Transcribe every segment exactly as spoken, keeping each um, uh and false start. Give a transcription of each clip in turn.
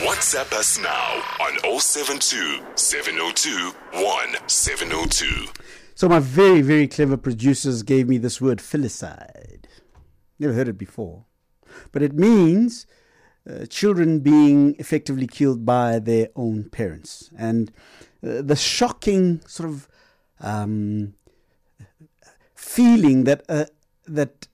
WhatsApp us now on zero seven two, seven zero two, one seven zero two. So my very, very clever producers gave me this word, filicide. Never heard it before. But it means uh, children being effectively killed by their own parents. And uh, the shocking sort of um, feeling that uh, that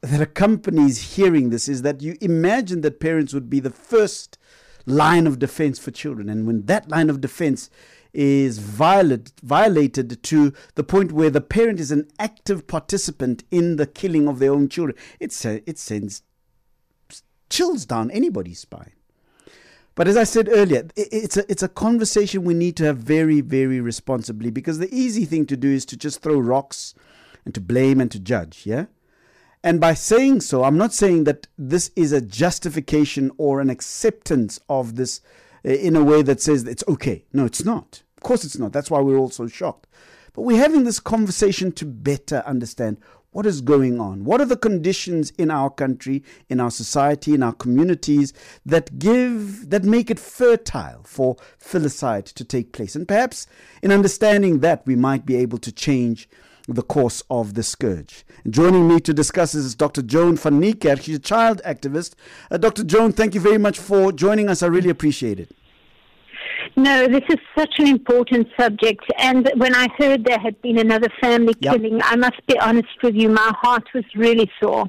that accompanies hearing this is that you imagine that parents would be the first line of defense for children. And when that line of defense is violate, violated to the point where the parent is an active participant in the killing of their own children, it's a, it sends chills down anybody's spine. But as I said earlier, it's a, it's a conversation we need to have very, very responsibly, because the easy thing to do is to just throw rocks and to blame and to judge, yeah? And by saying so, I'm not saying that this is a justification or an acceptance of this in a way that says it's okay. No, it's not. Of course it's not. That's why we're all so shocked. But we're having this conversation to better understand what is going on. What are the conditions in our country, in our society, in our communities that give, that make it fertile for filicide to take place? And perhaps in understanding that, we might be able to change the course of the scourge. And joining me to discuss this is Doctor Joan van Niekerk. She's a child activist. Uh, Doctor Joan, thank you very much for joining us. I really appreciate it. No, this is such an important subject. And when I heard there had been another family yep. killing, I must be honest with you, my heart was really sore.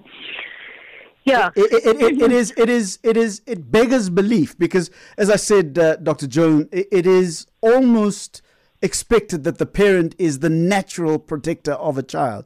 Yeah, it, it, it, it, it is. It is. It is. It beggars belief because, as I said, uh, Doctor Joan, it, it is almost expected that the parent is the natural protector of a child.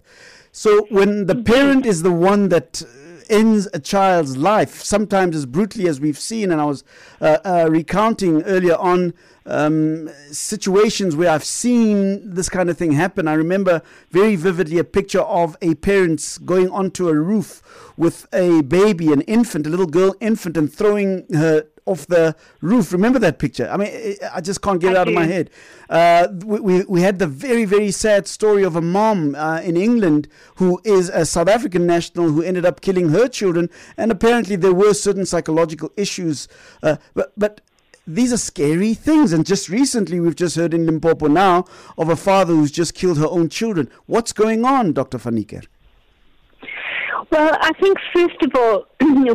So when the parent is the one that ends a child's life, sometimes as brutally as we've seen, and I was uh, uh, recounting earlier on um, situations where I've seen this kind of thing happen. I remember very vividly a picture of a parent going onto a roof with a baby, an infant, a little girl infant, and throwing her off the roof. Remember that picture? I mean, I just can't get it out of my head. Uh, we we had the very, very sad story of a mom uh, in England who is a South African national who ended up killing her children, and apparently there were certain psychological issues. Uh, but but these are scary things, and just recently we've just heard in Limpopo now of a father who's just killed her own children. What's going on, Doctor van Niekerk? Well, I think, first of all,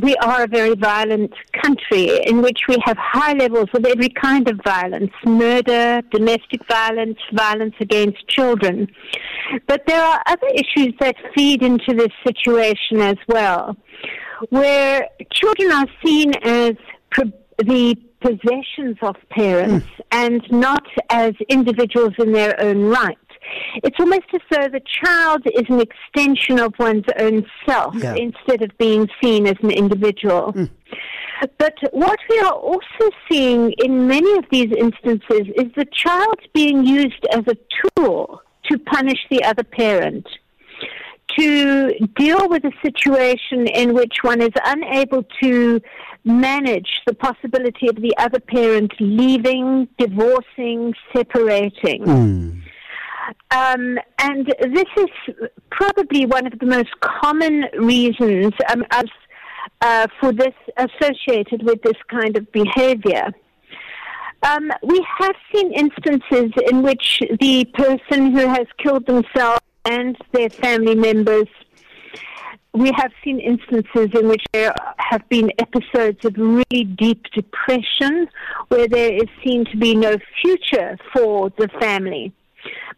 we are a very violent country in which we have high levels of every kind of violence, murder, domestic violence, violence against children. But there are other issues that feed into this situation as well, where children are seen as pro- the possessions of parents mm. and not as individuals in their own right. It's almost as though the child is an extension of one's own self yeah. instead of being seen as an individual. Mm. But what we are also seeing in many of these instances is the child being used as a tool to punish the other parent, to deal with a situation in which one is unable to manage the possibility of the other parent leaving, divorcing, separating. Mm. Um, and this is probably one of the most common reasons um, as, uh, for this associated with this kind of behavior. Um, we have seen instances in which the person who has killed themselves and their family members, we have seen instances in which there have been episodes of really deep depression where there is seen to be no future for the family.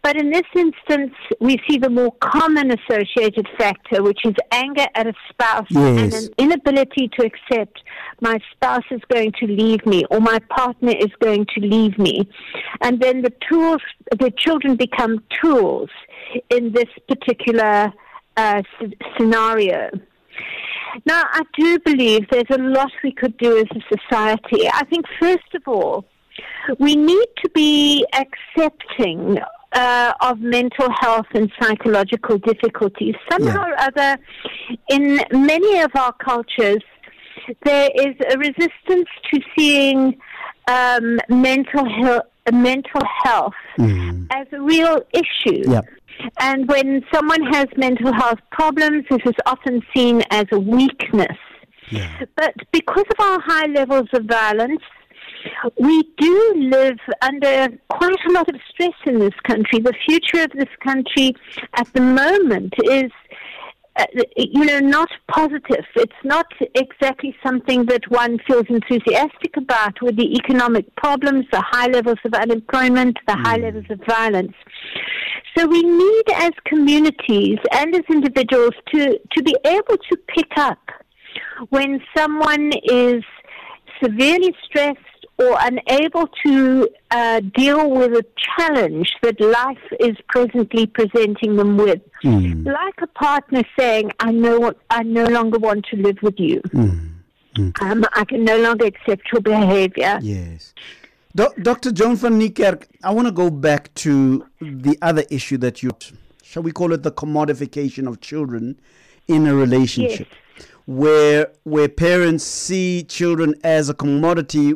But in this instance, we see the more common associated factor, which is anger at a spouse yes. and an inability to accept my spouse is going to leave me or my partner is going to leave me. And then the tools, the children become tools in this particular uh, c- scenario. Now, I do believe there's a lot we could do as a society. I think, first of all, we need to be accepting uh, of mental health and psychological difficulties. Somehow yeah. or other, in many of our cultures, there is a resistance to seeing um, mental, he- mental health mm. as a real issue. Yeah. And when someone has mental health problems, this is often seen as a weakness. Yeah. But because of our high levels of violence, We do live under quite a lot of stress in this country. The future of this country at the moment is, uh, you know, not positive. It's not exactly something that one feels enthusiastic about, with the economic problems, the high levels of unemployment, the mm. high levels of violence. So we need, as communities and as individuals, to, to be able to pick up when someone is severely stressed or unable to uh, deal with a challenge that life is presently presenting them with. Mm. Like a partner saying, I know, I no longer want to live with you. Mm. Mm. Um, I can no longer accept your behavior. Yes. Do- Doctor Joan van Niekerk, I want to go back to the other issue that you, shall we call it, the commodification of children in a relationship. Yes. Where where parents see children as a commodity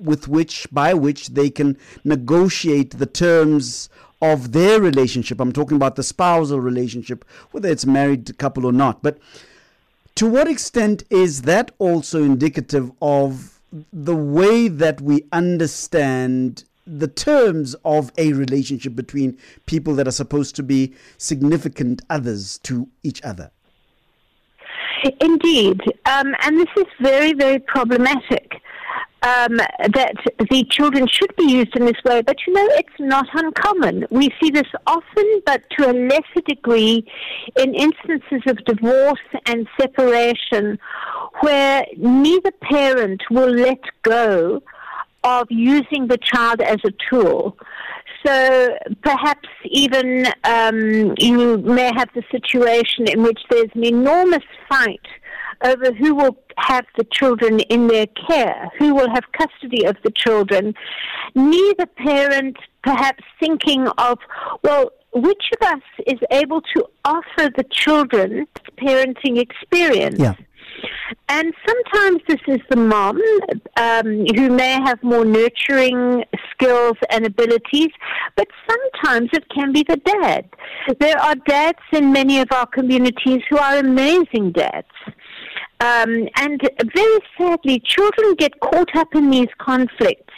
with which, by which they can negotiate the terms of their relationship. I'm talking about the spousal relationship, whether it's married couple or not. But to what extent is that also indicative of the way that we understand the terms of a relationship between people that are supposed to be significant others to each other? Indeed, um, and this is very, very problematic, um, that the children should be used in this way. But, you know, it's not uncommon. We see this often, but to a lesser degree, in instances of divorce and separation, where neither parent will let go of using the child as a tool. So perhaps even um, you may have the situation in which there's an enormous fight over who will have the children in their care, who will have custody of the children. Neither parent perhaps thinking of, well, which of us is able to offer the children parenting experience? Yeah. And sometimes this is the mom, um, who may have more nurturing skills and abilities, but sometimes it can be the dad. There are dads in many of our communities who are amazing dads. Um, and very sadly, children get caught up in these conflicts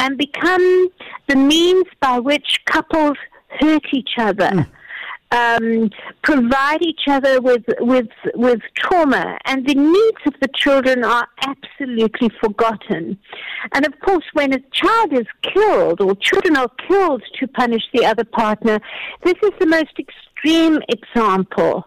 and become the means by which couples hurt each other. Mm. Um, provide each other with, with with trauma, and the needs of the children are absolutely forgotten. And of course, when a child is killed or children are killed to punish the other partner, this is the most extreme example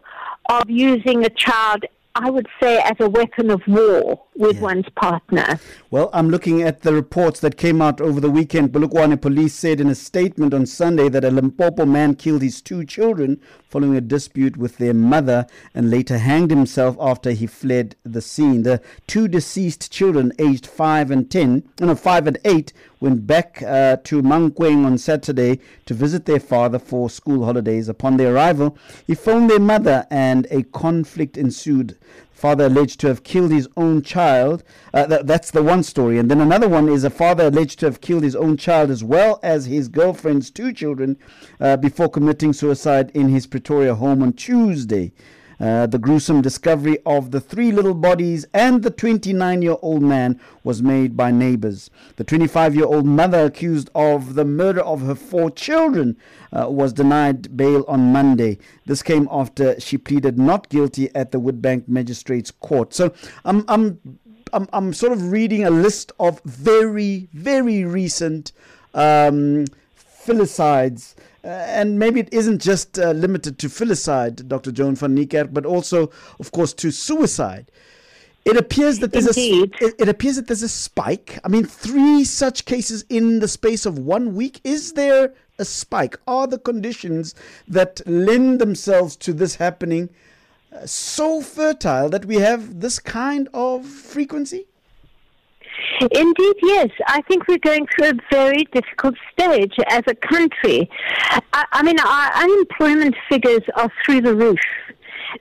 of using a child, I would say, as a weapon of war with yeah. one's partner. Well, I'm looking at the reports that came out over the weekend. Bulukwane police said in a statement on Sunday that a Limpopo man killed his two children following a dispute with their mother and later hanged himself after he fled the scene. The two deceased children, aged five and ten, no, five and eight, went back uh, to Mangkweng on Saturday to visit their father for school holidays. Upon their arrival, he phoned their mother and a conflict ensued. Father alleged to have killed his own child. Uh, th- that's the one story. And then another one is a father alleged to have killed his own child as well as his girlfriend's two children uh, before committing suicide in his Pretoria home on Tuesday. Uh, the gruesome discovery of the three little bodies and the twenty-nine-year-old man was made by neighbors. The twenty-five-year-old mother accused of the murder of her four children uh, was denied bail on Monday. This came after she pleaded not guilty at the Woodbank Magistrates Court. So I'm I'm I'm, I'm sort of reading a list of very, very recent um, filicides. Uh, and maybe it isn't just uh, limited to filicide, Doctor Joan van Niekerk, but also, of course, to suicide. It appears that there's Indeed. a it appears that there's a spike. I mean, three such cases in the space of one week. Is there a spike? Are the conditions that lend themselves to this happening uh, so fertile that we have this kind of frequency? Indeed, yes. I think we're going through a very difficult stage as a country. I, I mean, our unemployment figures are through the roof.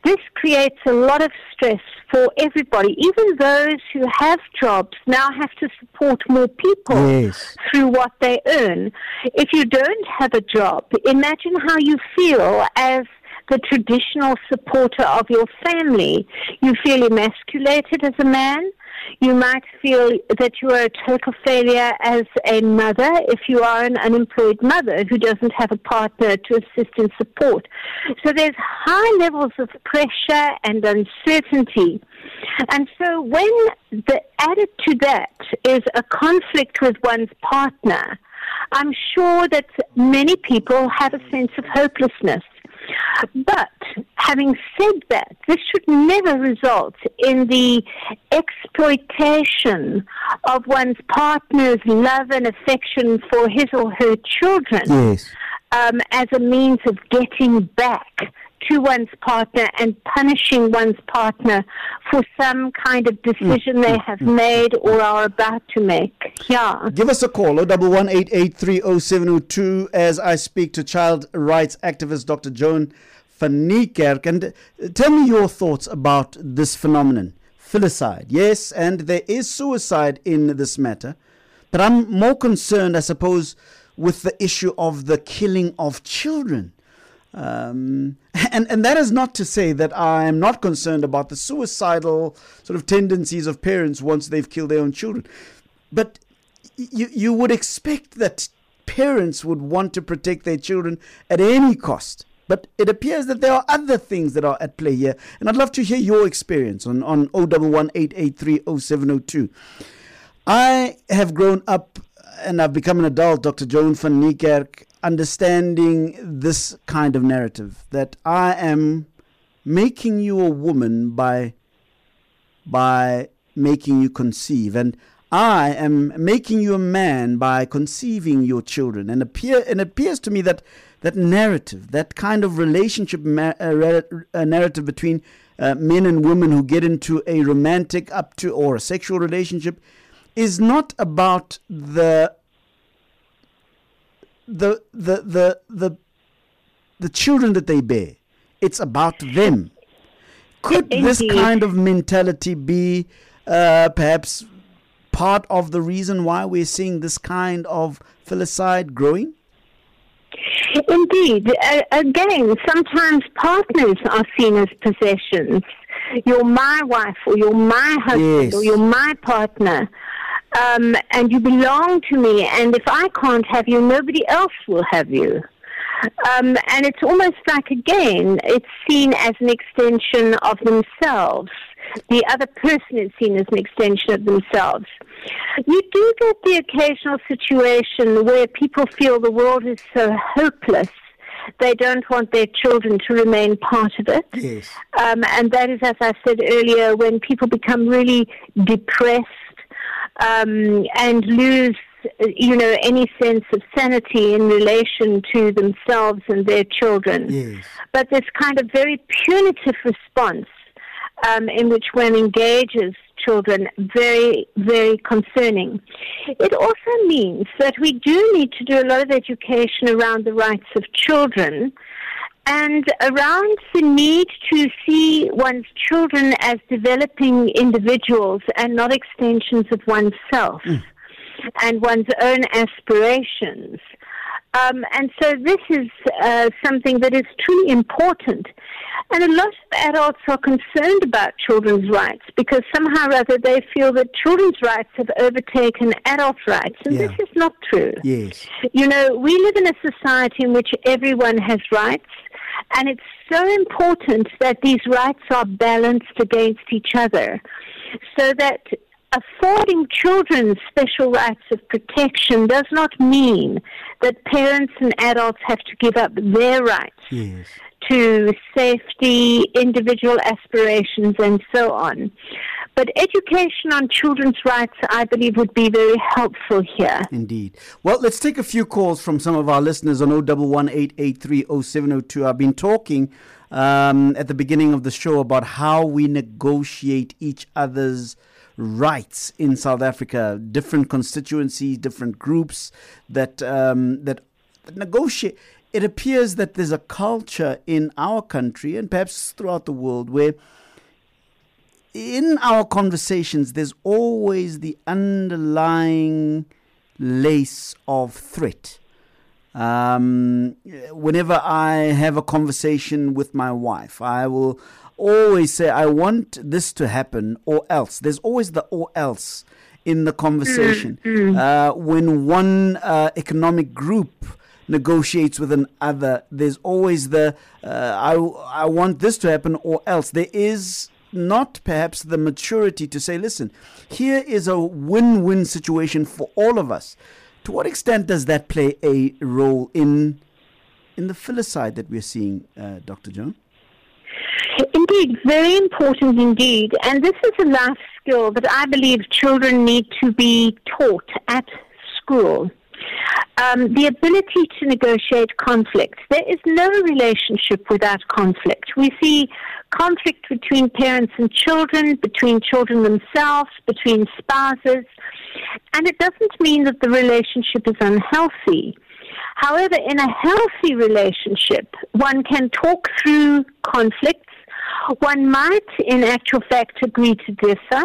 This creates a lot of stress for everybody. Even those who have jobs now have to support more people yes. through what they earn. If you don't have a job, imagine how you feel as the traditional supporter of your family. You feel emasculated as a man. You might feel that you are a total failure as a mother if you are an unemployed mother who doesn't have a partner to assist and support. So there's high levels of pressure and uncertainty. And so when the added to that is a conflict with one's partner, I'm sure that many people have a sense of hopelessness. But having said that, this should never result in the exploitation of one's partner's love and affection for his or her children, yes, um, as a means of getting back to one's partner and punishing one's partner for some kind of decision mm. they have mm. made or are about to make. Yeah. Give us a call, oh one one eight eight three oh seven oh two, as I speak to child rights activist Doctor Joan van Niekerk. And tell me your thoughts about this phenomenon, filicide. Yes, and there is suicide in this matter, but I'm more concerned, I suppose, with the issue of the killing of children. Um, and, and that is not to say that I am not concerned about the suicidal sort of tendencies of parents once they've killed their own children. But you, you would expect that parents would want to protect their children at any cost. But it appears that there are other things that are at play here. And I'd love to hear your experience on, on oh one one eight eight three oh seven oh two. I have grown up and I've become an adult, Doctor Joan van Niekerk, understanding this kind of narrative, that I am making you a woman by by making you conceive, and I am making you a man by conceiving your children. And appear and it appears to me that that narrative, that kind of relationship ma- uh, uh, narrative between uh, men and women who get into a romantic up to or a sexual relationship, is not about the The, the the the the children that they bear. It's about them. Could Indeed. This kind of mentality be uh, perhaps part of the reason why we're seeing this kind of filicide growing? Indeed. Uh, again, sometimes partners are seen as possessions. You're my wife, or you're my husband, yes, or you're my partner. Um, and you belong to me, and if I can't have you, nobody else will have you. Um, and it's almost like, again, it's seen as an extension of themselves. The other person is seen as an extension of themselves. You do get the occasional situation where people feel the world is so hopeless, they don't want their children to remain part of it. Yes. Um, and that is, as I said earlier, when people become really depressed, Um, and lose, you know, any sense of sanity in relation to themselves and their children. Yes. But this kind of very punitive response um, in which one engages children, very, very concerning. It also means that we do need to do a lot of education around the rights of children and around the need to see one's children as developing individuals and not extensions of oneself mm. and one's own aspirations. Um, and so this is uh, something that is truly important. And a lot of adults are concerned about children's rights because somehow or other they feel that children's rights have overtaken adult rights. And yeah. this is not true. Yes. You know, we live in a society in which everyone has rights. And it's so important that these rights are balanced against each other so that affording children special rights of protection does not mean that parents and adults have to give up their rights yes. to safety, individual aspirations, and so on. But education on children's rights, I believe, would be very helpful here. Indeed. Well, let's take a few calls from some of our listeners on oh one one eight eight three oh seven oh two. I've been talking um, at the beginning of the show about how we negotiate each other's rights in South Africa, different constituencies, different groups that um, that negotiate. It appears that there's a culture in our country and perhaps throughout the world where in our conversations there's always the underlying lace of threat. Um, whenever I have a conversation with my wife, I will always say, I want this to happen or else. There's always the or else in the conversation. Mm-hmm. Uh, when one uh, economic group negotiates with another, there's always the uh, I, I want this to happen or else. There is not perhaps the maturity to say, listen, here is a win-win situation for all of us. To what extent does that play a role in in the filicide that we're seeing, uh, Doctor Joan? Indeed, very important indeed. And this is a life skill that I believe children need to be taught at school. Um, the ability to negotiate conflict. There is no relationship without conflict. We see conflict between parents and children, between children themselves, between spouses, and it doesn't mean that the relationship is unhealthy. However, in a healthy relationship, one can talk through conflicts. One might, in actual fact, agree to differ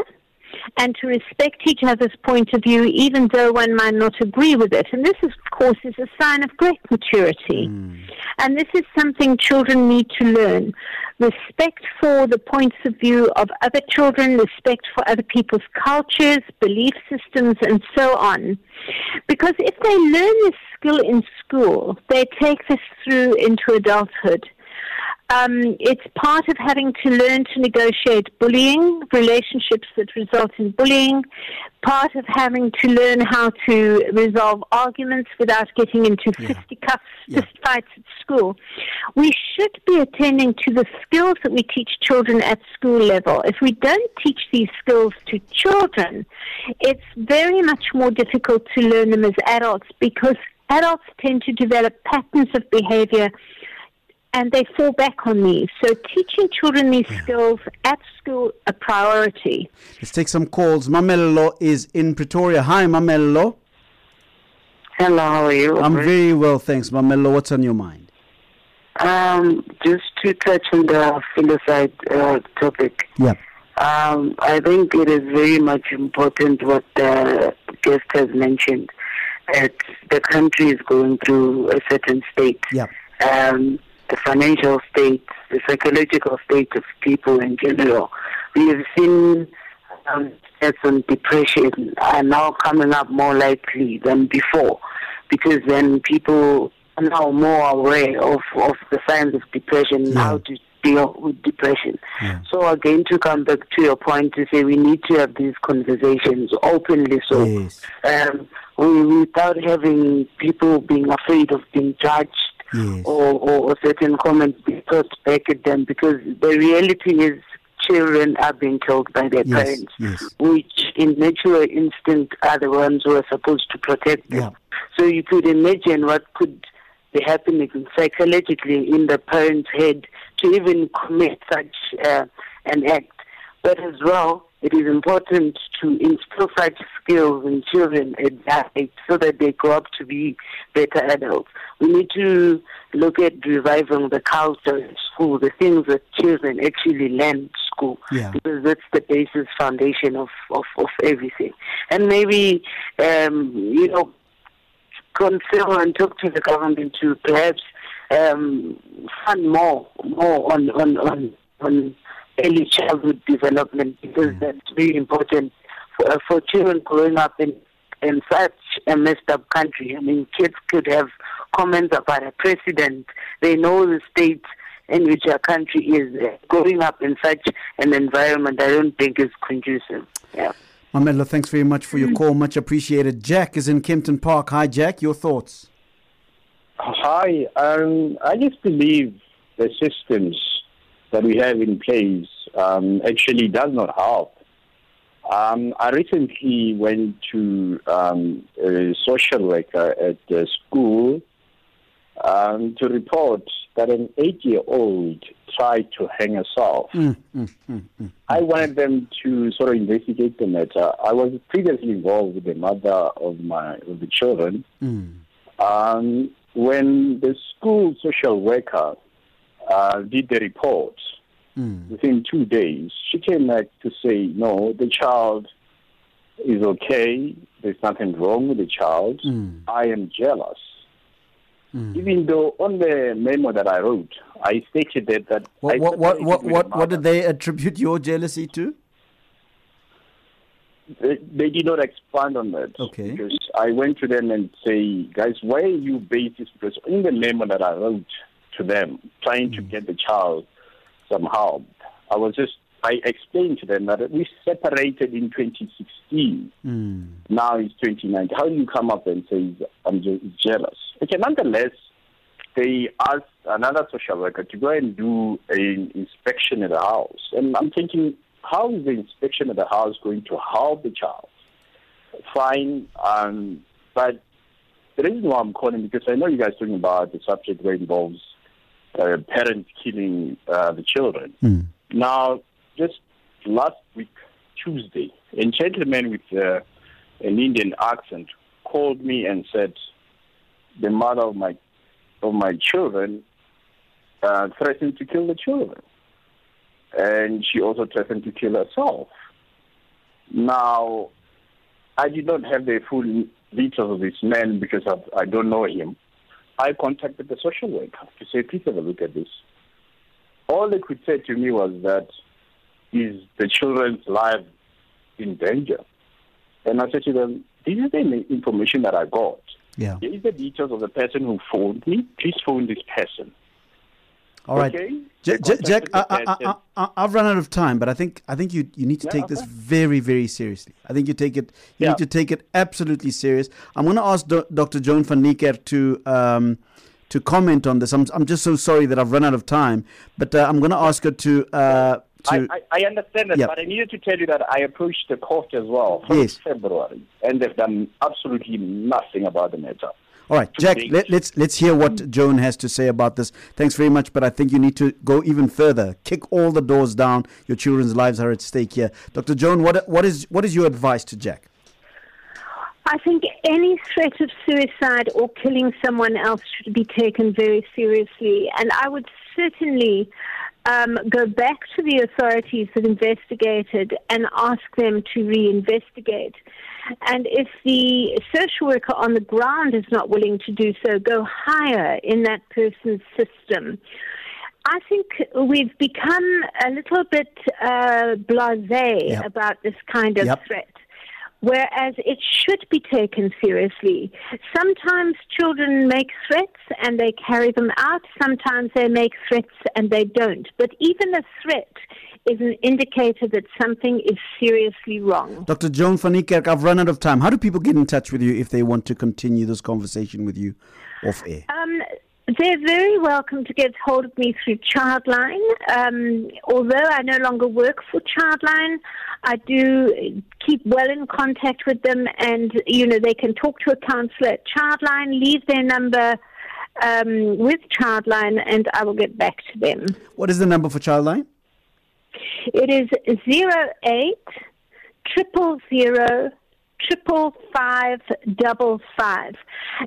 and to respect each other's point of view, even though one might not agree with it. And this, is, of course, is a sign of great maturity. Mm. And this is something children need to learn. Respect for the points of view of other children, respect for other people's cultures, belief systems, and so on. Because if they learn this skill in school, they take this through into adulthood. Um, it's part of having to learn to negotiate bullying, relationships that result in bullying, part of having to learn how to resolve arguments without getting into yeah. fisticuffs, yeah. fist fights at school. We should be attending to the skills that we teach children at school level. If we don't teach these skills to children, it's very much more difficult to learn them as adults, because adults tend to develop patterns of behavior and they fall back on these. So teaching children these yeah. skills at school, a priority. Let's take some calls. Mamello is in Pretoria. Hi, Mamello. Hello, how are you? I'm very well, thanks, Mamello. What's on your mind? Um, just to touch on the filicide uh, topic. Yeah. Um, I think it is very much important what the guest has mentioned, that the country is going through a certain state. Yeah. Um, the financial state, the psychological state of people in general. We have seen um, deaths and depression are now coming up more likely than before, because then people are now more aware of, of the signs of depression, yeah. how to deal with depression. Yeah. So again, to come back to your point, to say we need to have these conversations openly, so yes. um, we, without having people being afraid of being judged, Yes. Or, or, or certain comments be put back at them, because the reality is children are being killed by their yes. parents, yes. which in natural instinct are the ones who are supposed to protect them. Yeah. So you could imagine what could be happening psychologically in the parent's head to even commit such uh, an act. But as well, it is important to instill such skills in children at that age so that they grow up to be better adults. We need to look at reviving the culture in school, the things that children actually learn in school, yeah. because that's the basis foundation of, of, of everything. And maybe, um, you know, consider and talk to the government to perhaps um, fund more, more on on on, on early childhood development, because yeah. that's really important for, uh, for children growing up in, in such a messed up country. I mean, kids could have comments about a president. They know the state in which our country is. Uh, growing up in such an environment, I don't think is conducive. Yeah. Mamello, thanks very much for your mm-hmm. call. Much appreciated. Jack is in Kempton Park. Hi, Jack. Your thoughts? Hi. Um, I just believe the systems that we have in place um, actually does not help. Um, I recently went to um, a social worker at the school um, to report that an eight-year-old tried to hang herself. Mm, mm, mm, mm. I wanted them to sort of investigate the matter. I was previously involved with the mother of my of the children. Mm. Um, when the school social worker Uh, did the report mm. within two days. She came back to say, no, the child is okay. There's nothing wrong with the child. Mm. I am jealous. Mm. Even though on the memo that I wrote, I stated that. that what, what, what, what, what, what did they attribute your jealousy to? They, they did not expand on that. Okay. Because I went to them and say, guys, why are you based this person? In the memo that I wrote to them, trying mm. to get the child somehow, I was just, I explained to them that we separated in twenty sixteen. Mm. Now it's twenty nineteen. How do you come up and say, I'm just jealous? Okay, nonetheless, they asked another social worker to go and do an inspection at the house. And I'm thinking, how is the inspection of the house going to help the child? Fine, um, but the reason why I'm calling, because I know you guys are talking about the subject where it involves uh, parents killing uh, the children. Mm. Now, just last week, Tuesday, a gentleman with uh, an Indian accent called me and said, the mother of my, of my children uh, threatened to kill the children. And she also threatened to kill herself. Now, I did not have the full details of this man because I, I don't know him. I contacted the social worker to say, please have a look at this. All they could say to me was that is the children's life in danger. And I said to them, this is the information that I got. Yeah. Here is the details of the person who phoned me. Please phone this person. All right, okay. Jack. Jack I, I, I, I've run out of time, but I think I think you, you need to yeah, take okay. this very very seriously. I think you take it. You yeah. need to take it absolutely serious. I'm going to ask Do- Doctor Joan van Niekerk to um, to comment on this. I'm I'm just so sorry that I've run out of time, but uh, I'm going to ask her to. Uh, to I, I, I understand that, yeah. but I needed to tell you that I approached the court as well from yes. February, and they've done absolutely nothing about the matter. All right, Jack, let, let's let's hear what Joan has to say about this. Thanks very much, but I think you need to go even further. Kick all the doors down. Your children's lives are at stake here. Doctor Joan, what what is what is your advice to Jack? I think any threat of suicide or killing someone else should be taken very seriously. And I would certainly um, go back to the authorities that investigated and ask them to reinvestigate. And if the social worker on the ground is not willing to do so, go higher in that person's system. I think we've become a little bit uh, blasé yep. about this kind of yep. threat, whereas it should be taken seriously. Sometimes children make threats and they carry them out. Sometimes they make threats and they don't. But even a threat is an indicator that something is seriously wrong. Doctor Joan van Niekerk, I've run out of time. How do people get in touch with you if they want to continue this conversation with you off air? Um, they're very welcome to get hold of me through Childline. Um, although I no longer work for Childline, I do keep well in contact with them, and you know they can talk to a counsellor at Childline, leave their number um, with Childline, and I will get back to them. What is the number for Childline? It is zero eight triple zero triple five double five.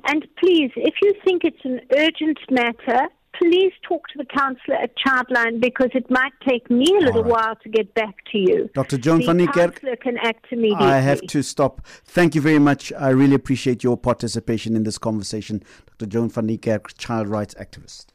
And please, if you think it's an urgent matter, please talk to the counsellor at Childline because it might take me a little right. while to get back to you. Doctor Joan van Niekerk, counsellor can act immediately. I have to stop. Thank you very much. I really appreciate your participation in this conversation. Doctor Joan van Niekerk, child rights activist.